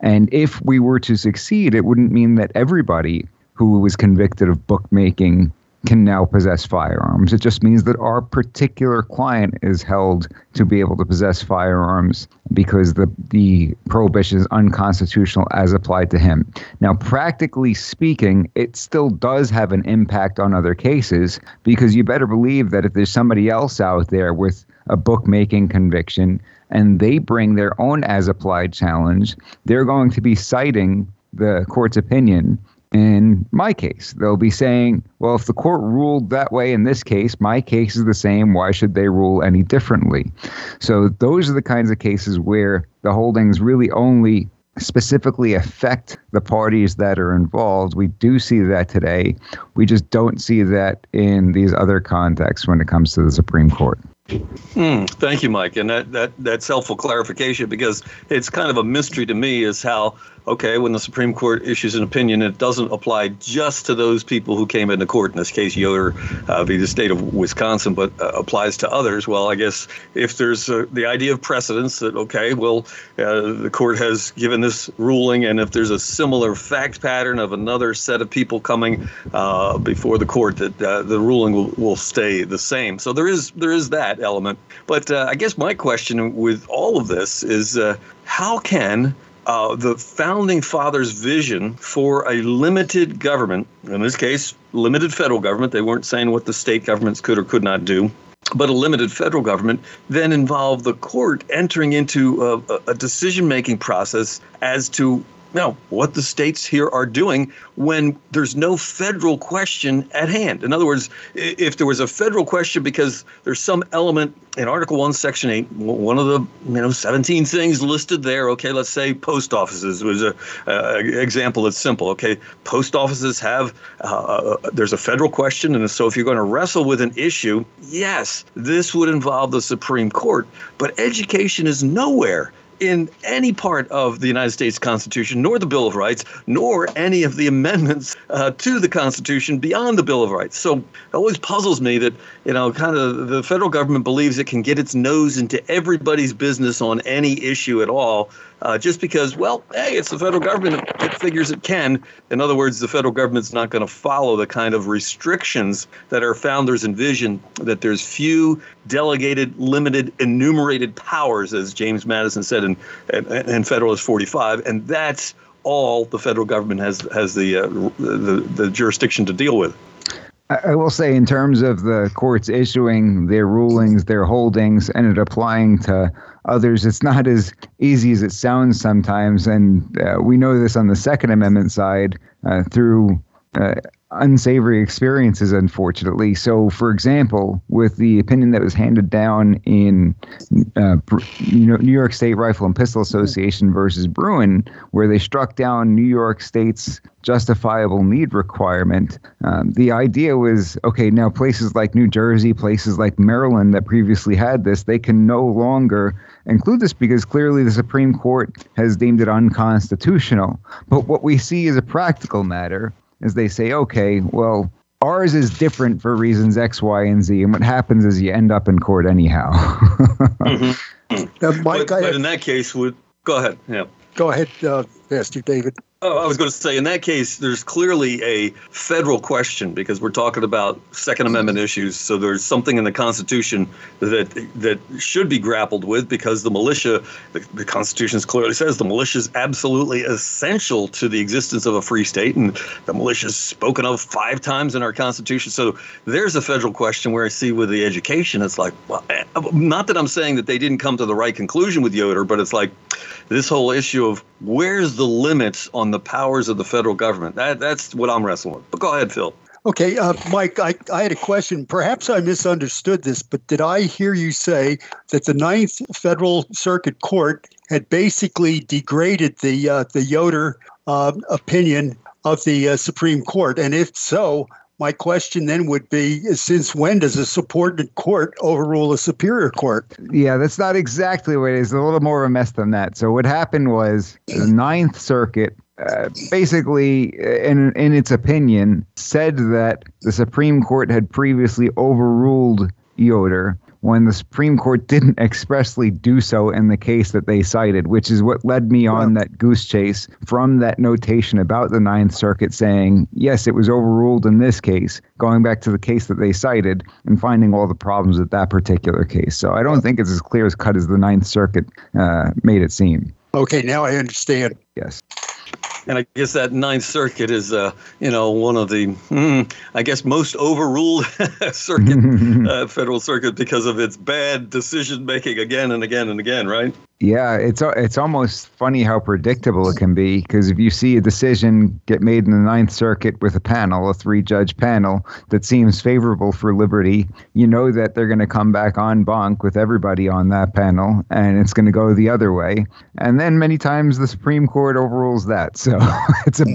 And if we were to succeed, it wouldn't mean that everybody who was convicted of bookmaking can now possess firearms. It just means that our particular client is held to be able to possess firearms because the, the prohibition is unconstitutional as applied to him. Now, practically speaking, it still does have an impact on other cases because you better believe that if there's somebody else out there with a bookmaking conviction and they bring their own as-applied challenge, they're going to be citing the court's opinion. In my case, they'll be saying, well, if the court ruled that way in this case, my case is the same. Why should they rule any differently? So those are the kinds of cases where the holdings really only specifically affect the parties that are involved. We do see that today. We just don't see that in these other contexts when it comes to the Supreme Court. Mm, thank you, Mike. And that, that that's helpful clarification because it's kind of a mystery to me is how, okay, when the Supreme Court issues an opinion, it doesn't apply just to those people who came into court, in this case, Yoder uh, v. the state of Wisconsin, but uh, applies to others. Well, I guess if there's uh, the idea of precedence that, okay, well, uh, the court has given this ruling, and if there's a similar fact pattern of another set of people coming uh, before the court, that uh, the ruling will, will stay the same. So there is there is that element. But uh, I guess my question with all of this is uh, how can uh, the founding fathers' vision for a limited government, in this case, limited federal government, they weren't saying what the state governments could or could not do, but a limited federal government, then involve the court entering into a, a decision-making process as to now, what the states here are doing when there's no federal question at hand. In other words, if there was a federal question because there's some element in Article one, Section eight, one of the you know seventeen things listed there, okay, let's say post offices was an uh, example that's simple. Okay, post offices have, uh, there's a federal question, and so if you're going to wrestle with an issue, yes, this would involve the Supreme Court, but education is nowhere in any part of the United States Constitution, nor the Bill of Rights, nor any of the amendments uh, to the Constitution beyond the Bill of Rights. So it always puzzles me that, you know, kind of the federal government believes it can get its nose into everybody's business on any issue at all, uh, just because, well, hey, it's the federal government. It figures it can. In other words, the federal government's not going to follow the kind of restrictions that our founders envisioned, that there's few delegated, limited, enumerated powers, as James Madison said in, in, in Federalist forty-five, and that's all the federal government has has the, uh, the the jurisdiction to deal with. I will say, in terms of the courts issuing their rulings, their holdings, and it applying to others, it's not as easy as it sounds sometimes, and uh, we know this on the Second Amendment side uh, through Uh, unsavory experiences, unfortunately. So, for example, with the opinion that was handed down in uh, you know, New York State Rifle and Pistol Association versus Bruin, where they struck down New York State's justifiable need requirement, um, the idea was, okay, now places like New Jersey, places like Maryland that previously had this, they can no longer include this because clearly the Supreme Court has deemed it unconstitutional. But what we see is a practical matter is they say, okay, well, ours is different for reasons X, Y, and Z, and what happens is you end up in court anyhow. mm-hmm. now, Mike, but, but in that case, would go ahead. Yeah, go ahead, uh, Pastor David. Oh, I was going to say, in that case, there's clearly a federal question because we're talking about Second Amendment issues. So there's something in the Constitution that that should be grappled with because the militia, the, the Constitution clearly says the militia is absolutely essential to the existence of a free state. And the militia is spoken of five times in our Constitution. So there's a federal question where I see with the education, it's like, well, not that I'm saying that they didn't come to the right conclusion with Yoder, but it's like this whole issue of where's the limits on the powers of the federal government. That, that's what I'm wrestling with. But go ahead, Phil. Okay, uh, Mike, I, I had a question. Perhaps I misunderstood this, but did I hear you say that the Ninth Federal Circuit Court had basically degraded the uh, the Yoder uh, opinion of the uh, Supreme Court? And if so, my question then would be, since when does a subordinate court overrule a superior court? Yeah, that's not exactly what it is. It's a little more of a mess than that. So what happened was the Ninth Circuit uh, basically, in, in its opinion, said that the Supreme Court had previously overruled Yoder when the Supreme Court didn't expressly do so in the case that they cited, which is what led me on yeah. that goose chase from that notation about the Ninth Circuit saying, yes, it was overruled in this case, going back to the case that they cited and finding all the problems with that particular case. So I don't think it's as clear as cut as the Ninth Circuit uh, made it seem. Okay, now I understand. Yes. And I guess that Ninth Circuit is, uh, you know, one of the, mm, I guess, most overruled circuit, uh, federal circuit, because of its bad decision making again and again and again, right? Yeah, it's it's almost funny how predictable it can be, because if you see a decision get made in the Ninth Circuit with a panel, a three-judge panel that seems favorable for liberty, you know that they're going to come back en banc with everybody on that panel, and it's going to go the other way. And then many times the Supreme Court overrules that. So it's a,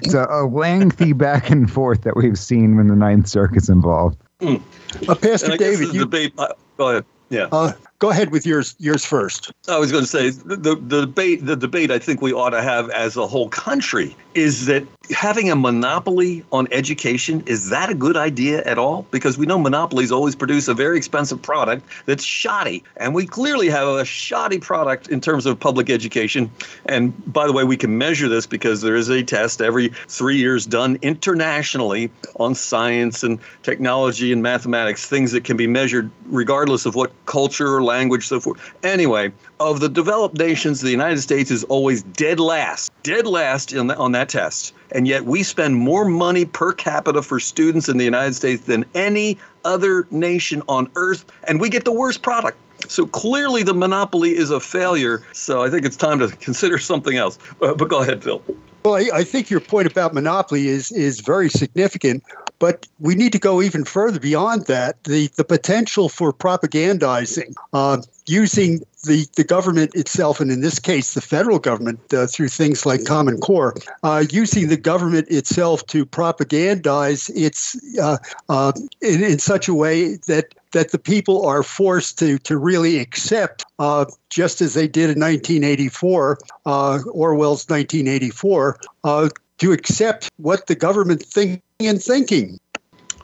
it's a, a lengthy back and forth that we've seen when the Ninth Circuit's involved. Mm. Uh, Pastor David, you... Debate, uh, go ahead. Yeah. Uh, Go ahead with yours. Yours first. I was going to say the, the the debate. The debate I think we ought to have as a whole country is that having a monopoly on education, is that a good idea at all? Because we know monopolies always produce a very expensive product that's shoddy, and we clearly have a shoddy product in terms of public education. And by the way, we can measure this because there is a test every three years done internationally on science and technology and mathematics, things that can be measured regardless of what culture or language, so forth. Anyway, of the developed nations, the United States is always dead last, dead last in the, on that test. And yet we spend more money per capita for students in the United States than any other nation on earth, and we get the worst product. So clearly the monopoly is a failure. So I think it's time to consider something else. Uh, but go ahead, Phil. Well, I, I think your point about monopoly is is very significant, but we need to go even further beyond that. The the potential for propagandizing, uh, using the, the government itself, and in this case, the federal government uh, through things like Common Core, uh, using the government itself to propagandize its uh, uh, in, in such a way that that the people are forced to to really accept, uh, just as they did in nineteen eighty-four, uh, Orwell's nineteen eighty-four, uh, to accept what the government thinking and thinking.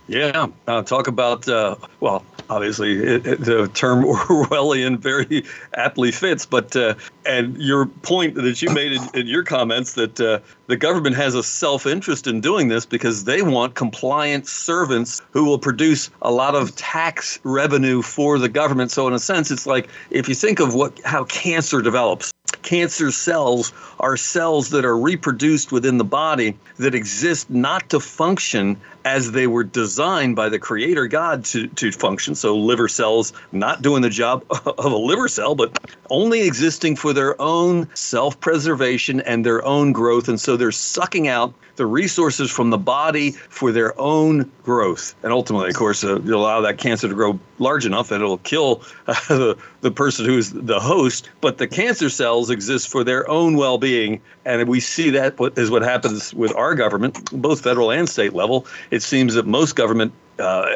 Yeah, uh, talk about, uh, well, obviously it, it, the term Orwellian very aptly fits, but uh, and your point that you made in, in your comments that uh, the government has a self-interest in doing this because they want compliant servants who will produce a lot of tax revenue for the government. So in a sense, it's like if you think of what how cancer develops. Cancer cells are cells that are reproduced within the body that exist not to function as they were designed by the creator God to, to function. So liver cells not doing the job of a liver cell, but only existing for their own self-preservation and their own growth. And so they're sucking out the resources from the body for their own growth. And ultimately, of course, uh, you allow that cancer to grow large enough and it'll kill uh, the, the person who's the host. But the cancer cells exist for their own well-being. And we see that is what happens with our government, both federal and state level. It seems that most government uh,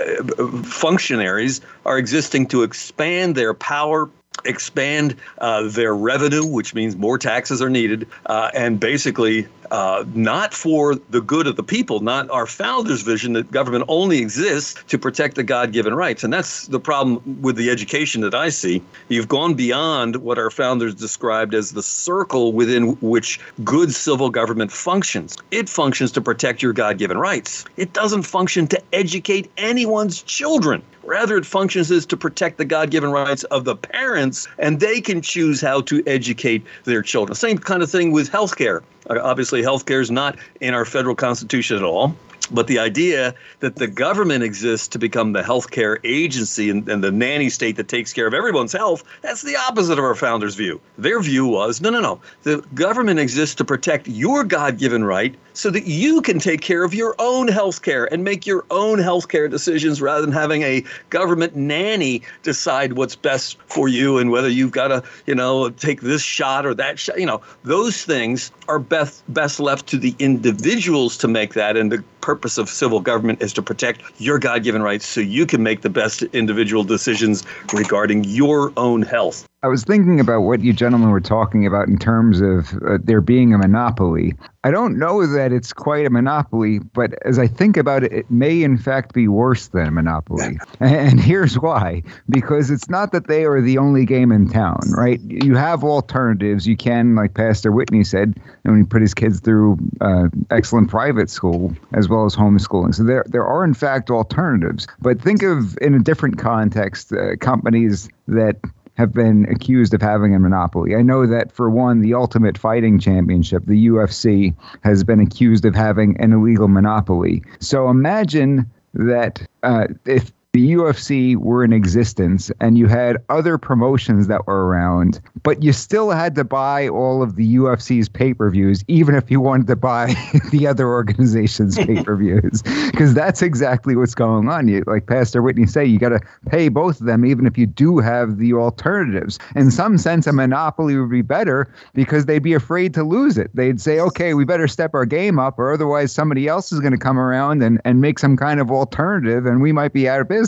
functionaries are existing to expand their power, expand uh, their revenue, which means more taxes are needed, uh, and basically uh, not for the good of the people, not our founders' vision that government only exists to protect the God-given rights. And that's the problem with the education that I see. You've gone beyond what our founders described as the circle within which good civil government functions. It functions to protect your God-given rights. It doesn't function to educate anyone's children. Rather, it functions as to protect the God-given rights of the parents, and they can choose how to educate their children. Same kind of thing with healthcare. Obviously, healthcare is not in our federal constitution at all. But the idea that the government exists to become the healthcare agency and, and the nanny state that takes care of everyone's health, that's the opposite of our founders' view. Their view was, no, no, no. The government exists to protect your God-given right so that you can take care of your own healthcare and make your own healthcare decisions rather than having a government nanny decide what's best for you and whether you've got to, you know, take this shot or that shot. You know, those things are best, best left to the individuals to make that, and the purpose of civil government is to protect your God-given rights so you can make the best individual decisions regarding your own health. I was thinking about what you gentlemen were talking about in terms of uh, there being a monopoly. I don't know that it's quite a monopoly, but as I think about it, it may in fact be worse than a monopoly. And here's why. Because it's not that they are the only game in town, right? You have alternatives. You can, like Pastor Whitney said, and he put his kids through uh, excellent private school as well as homeschooling. So there, there are in fact alternatives. But think of, in a different context, uh, companies that have been accused of having a monopoly. I know that, for one, the Ultimate Fighting Championship, the U F C, has been accused of having an illegal monopoly. So imagine that uh, if the U F C were in existence and you had other promotions that were around, but you still had to buy all of the U F C's pay-per-views, even if you wanted to buy the other organization's pay-per-views, because that's exactly what's going on. You, like Pastor Whitney say, you got to pay both of them, even if you do have the alternatives. In some sense, a monopoly would be better because they'd be afraid to lose it. They'd say, okay, we better step our game up, or otherwise somebody else is going to come around and, and make some kind of alternative, and we might be out of business.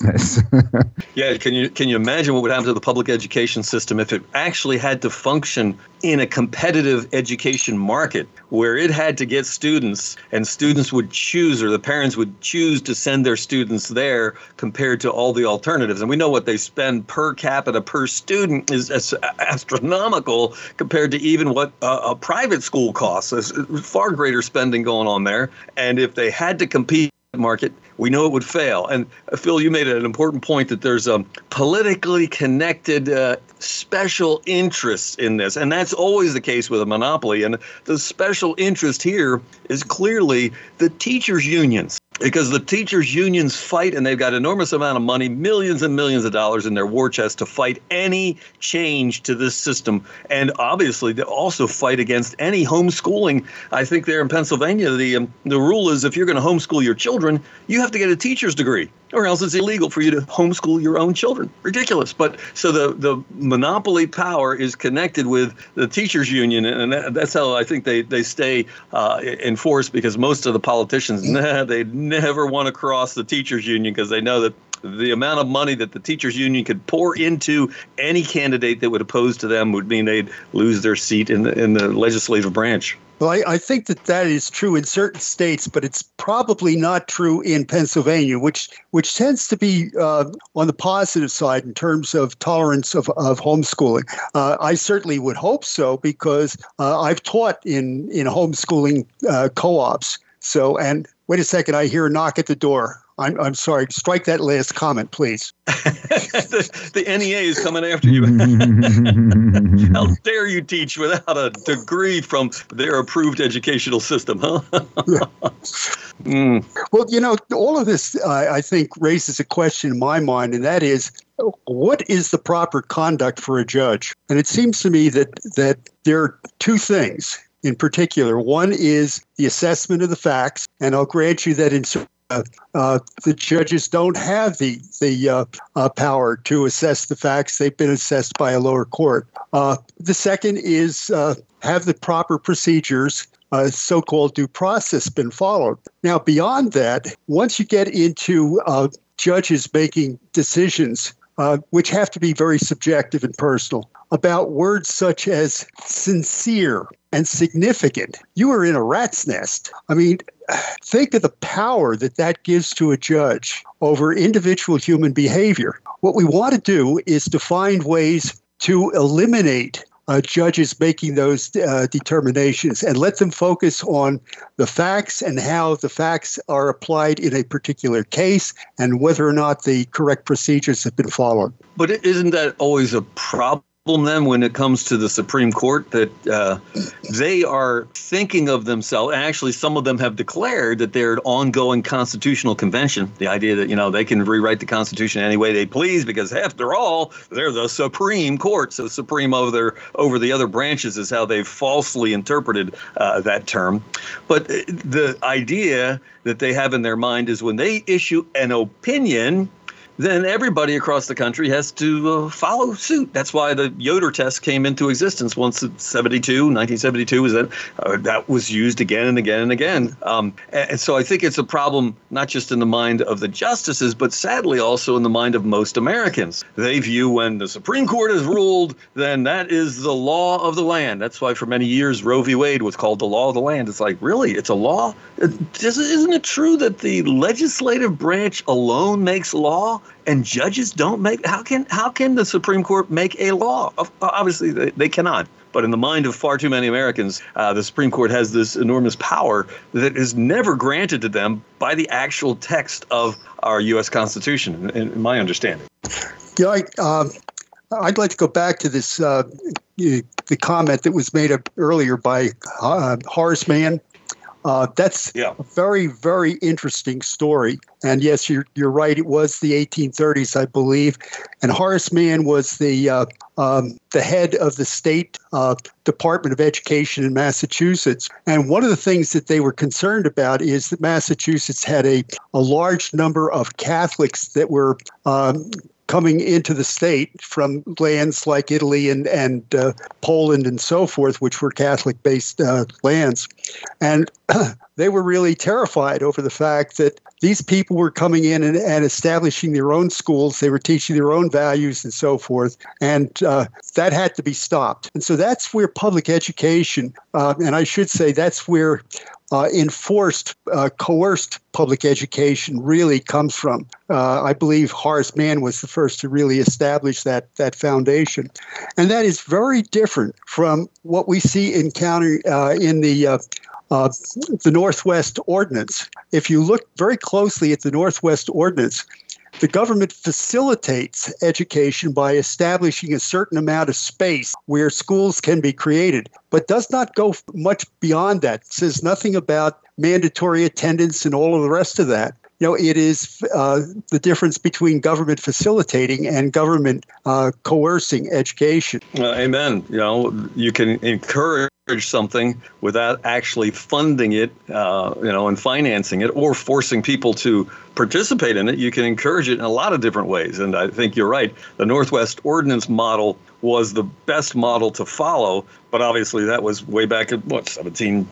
Yeah, can you can you imagine what would happen to the public education system if it actually had to function in a competitive education market where it had to get students and students would choose, or the parents would choose to send their students there compared to all the alternatives? And we know what they spend per capita per student is astronomical compared to even what a, a private school costs. There's far greater spending going on there. And if they had to compete market, we know it would fail. And uh, Phil, you made an important point that there's a politically connected uh, special interest in this. And that's always the case with a monopoly. And the special interest here is clearly the teachers' unions. Because the teachers' unions fight, and they've got an enormous amount of money, millions and millions of dollars in their war chest to fight any change to this system. And obviously, they also fight against any homeschooling. I think there in Pennsylvania, the um, the rule is if you're going to homeschool your children, you have to get a teacher's degree, or else it's illegal for you to homeschool your own children. Ridiculous. But so the, the monopoly power is connected with the teachers' union, and that, that's how I think they, they stay uh, in force, because most of the politicians, nah, they never want to cross the teachers' union because they know that the amount of money that the teachers' union could pour into any candidate that would oppose to them would mean they'd lose their seat in the, in the legislative branch. Well, I, I think that that is true in certain states, but it's probably not true in Pennsylvania, which which tends to be uh, on the positive side in terms of tolerance of, of homeschooling. Uh, I certainly would hope so, because uh, I've taught in, in homeschooling uh, co-ops. So, and wait a second, I hear a knock at the door. I'm, I'm sorry. Strike that last comment, please. the, the N E A is coming after you. How dare you teach without a degree from their approved educational system, huh? Yeah. Mm. Well, you know, all of this, uh, I think, raises a question in my mind, and that is, what is the proper conduct for a judge? And it seems to me that, that there are two things in particular. One is the assessment of the facts, and I'll grant you that in Uh, the judges don't have the the uh, uh, power to assess the facts. They've been assessed by a lower court. Uh, the second is uh, have the proper procedures, uh, so-called due process, been followed. Now, beyond that, once you get into uh, judges making decisions uh, which have to be very subjective and personal, about words such as sincere and significant. You are in a rat's nest. I mean, think of the power that that gives to a judge over individual human behavior. What we want to do is to find ways to eliminate Uh, judges making those uh, determinations and let them focus on the facts and how the facts are applied in a particular case and whether or not the correct procedures have been followed. But isn't that always a problem then when it comes to the Supreme Court, that uh, they are thinking of themselves? Actually, some of them have declared that they're an ongoing constitutional convention, the idea that, you know, they can rewrite the Constitution any way they please because after all, they're the Supreme Court. So supreme over their, over the other branches is how they've falsely interpreted uh, that term. But the idea that they have in their mind is when they issue an opinion, then everybody across the country has to uh, follow suit. That's why the Yoder test came into existence once in seventy-two, nineteen seventy-two, was that, uh, that was used again and again and again. Um, and so I think it's a problem not just in the mind of the justices, but sadly also in the mind of most Americans. They view when the Supreme Court has ruled, then that is the law of the land. That's why for many years Roe v. Wade was called the law of the land. It's like, really, it's a law? Isn't it true that the legislative branch alone makes law? And judges don't make, how can how can the Supreme Court make a law? Obviously, they, they cannot. But in the mind of far too many Americans, uh, the Supreme Court has this enormous power that is never granted to them by the actual text of our U S Constitution, in, in my understanding. Yeah, I, um, I'd like to go back to this, uh, the comment that was made up earlier by uh, Horace Mann. Uh, that's yeah. a very, very interesting story. And yes, you're, you're right. It was the eighteen thirties, I believe. And Horace Mann was the uh, um, the head of the state uh, Department of Education in Massachusetts. And one of the things that they were concerned about is that Massachusetts had a, a large number of Catholics that were um, coming into the state from lands like Italy and, and uh, Poland and so forth, which were Catholic-based uh, lands. And they were really terrified over the fact that these people were coming in and, and establishing their own schools. They were teaching their own values and so forth. And uh, that had to be stopped. And so that's where public education, uh, and I should say that's where Uh, enforced, uh, coerced public education really comes from. Uh, I believe Horace Mann was the first to really establish that that foundation. And that is very different from what we see in, counter, uh, in the uh, uh, the Northwest Ordinance. If you look very closely at the Northwest Ordinance, the government facilitates education by establishing a certain amount of space where schools can be created, but does not go much beyond that. It says nothing about mandatory attendance and all of the rest of that. You know, it is uh, the difference between government facilitating and government uh, coercing education. Uh, amen. You know, you can encourage something without actually funding it, uh, you know, and financing it or forcing people to participate in it. You can encourage it in a lot of different ways. And I think you're right. The Northwest Ordinance model was the best model to follow. But obviously, that was way back at, what, seventeen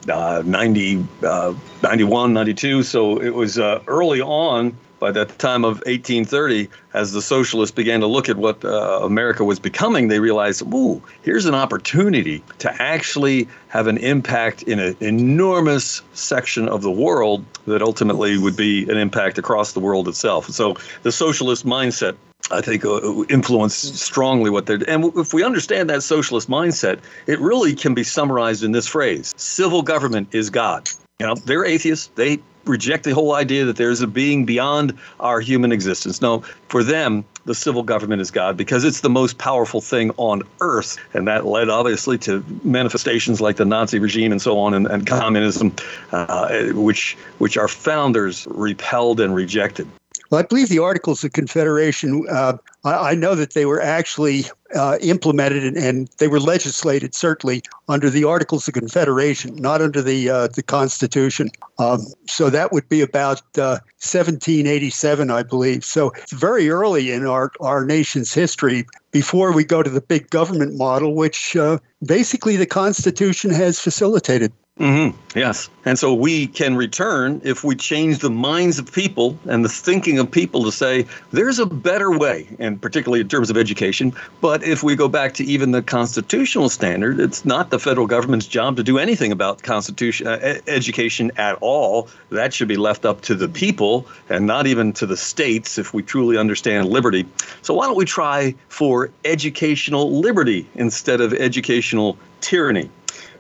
ninety, uh, ninety-one, ninety-two. So it was uh, early on, by the time of eighteen thirty, as the socialists began to look at what uh, America was becoming, they realized, ooh, here's an opportunity to actually have an impact in an enormous section of the world that ultimately would be an impact across the world itself. So the socialist mindset, I think, uh, influenced strongly what they're doing. And if we understand that socialist mindset, it really can be summarized in this phrase: civil government is God. You know, they're atheists. They reject the whole idea that there is a being beyond our human existence. No, for them, the civil government is God because it's the most powerful thing on earth. And that led, obviously, to manifestations like the Nazi regime and so on, and, and communism, uh, which which our founders repelled and rejected. Well, I believe the Articles of Confederation, uh, I, I know that they were actually uh, implemented and, and they were legislated certainly under the Articles of Confederation, not under the uh, the Constitution. Um, so that would be about uh, seventeen eighty-seven, I believe. So it's very early in our, our nation's history before we go to the big government model, which uh, basically the Constitution has facilitated. Mm-hmm. Yes. And so we can return if we change the minds of people and the thinking of people to say there's a better way, and particularly in terms of education. But if we go back to even the constitutional standard, it's not the federal government's job to do anything about constitution uh, education at all. That should be left up to the people and not even to the states if we truly understand liberty. So why don't we try for educational liberty instead of educational tyranny?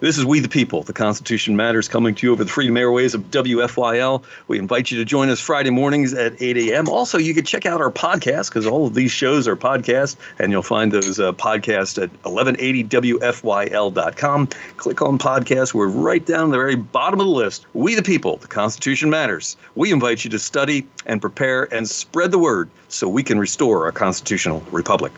This is We the People, The Constitution Matters, coming to you over the Freedom Airways of W F Y L. We invite you to join us Friday mornings at eight a.m. Also, you can check out our podcast, because all of these shows are podcasts, and you'll find those uh, podcasts at eleven eighty W F Y L dot com. Click on podcasts. We're right down the very bottom of the list. We the People, The Constitution Matters. We invite you to study and prepare and spread the word so we can restore our constitutional republic.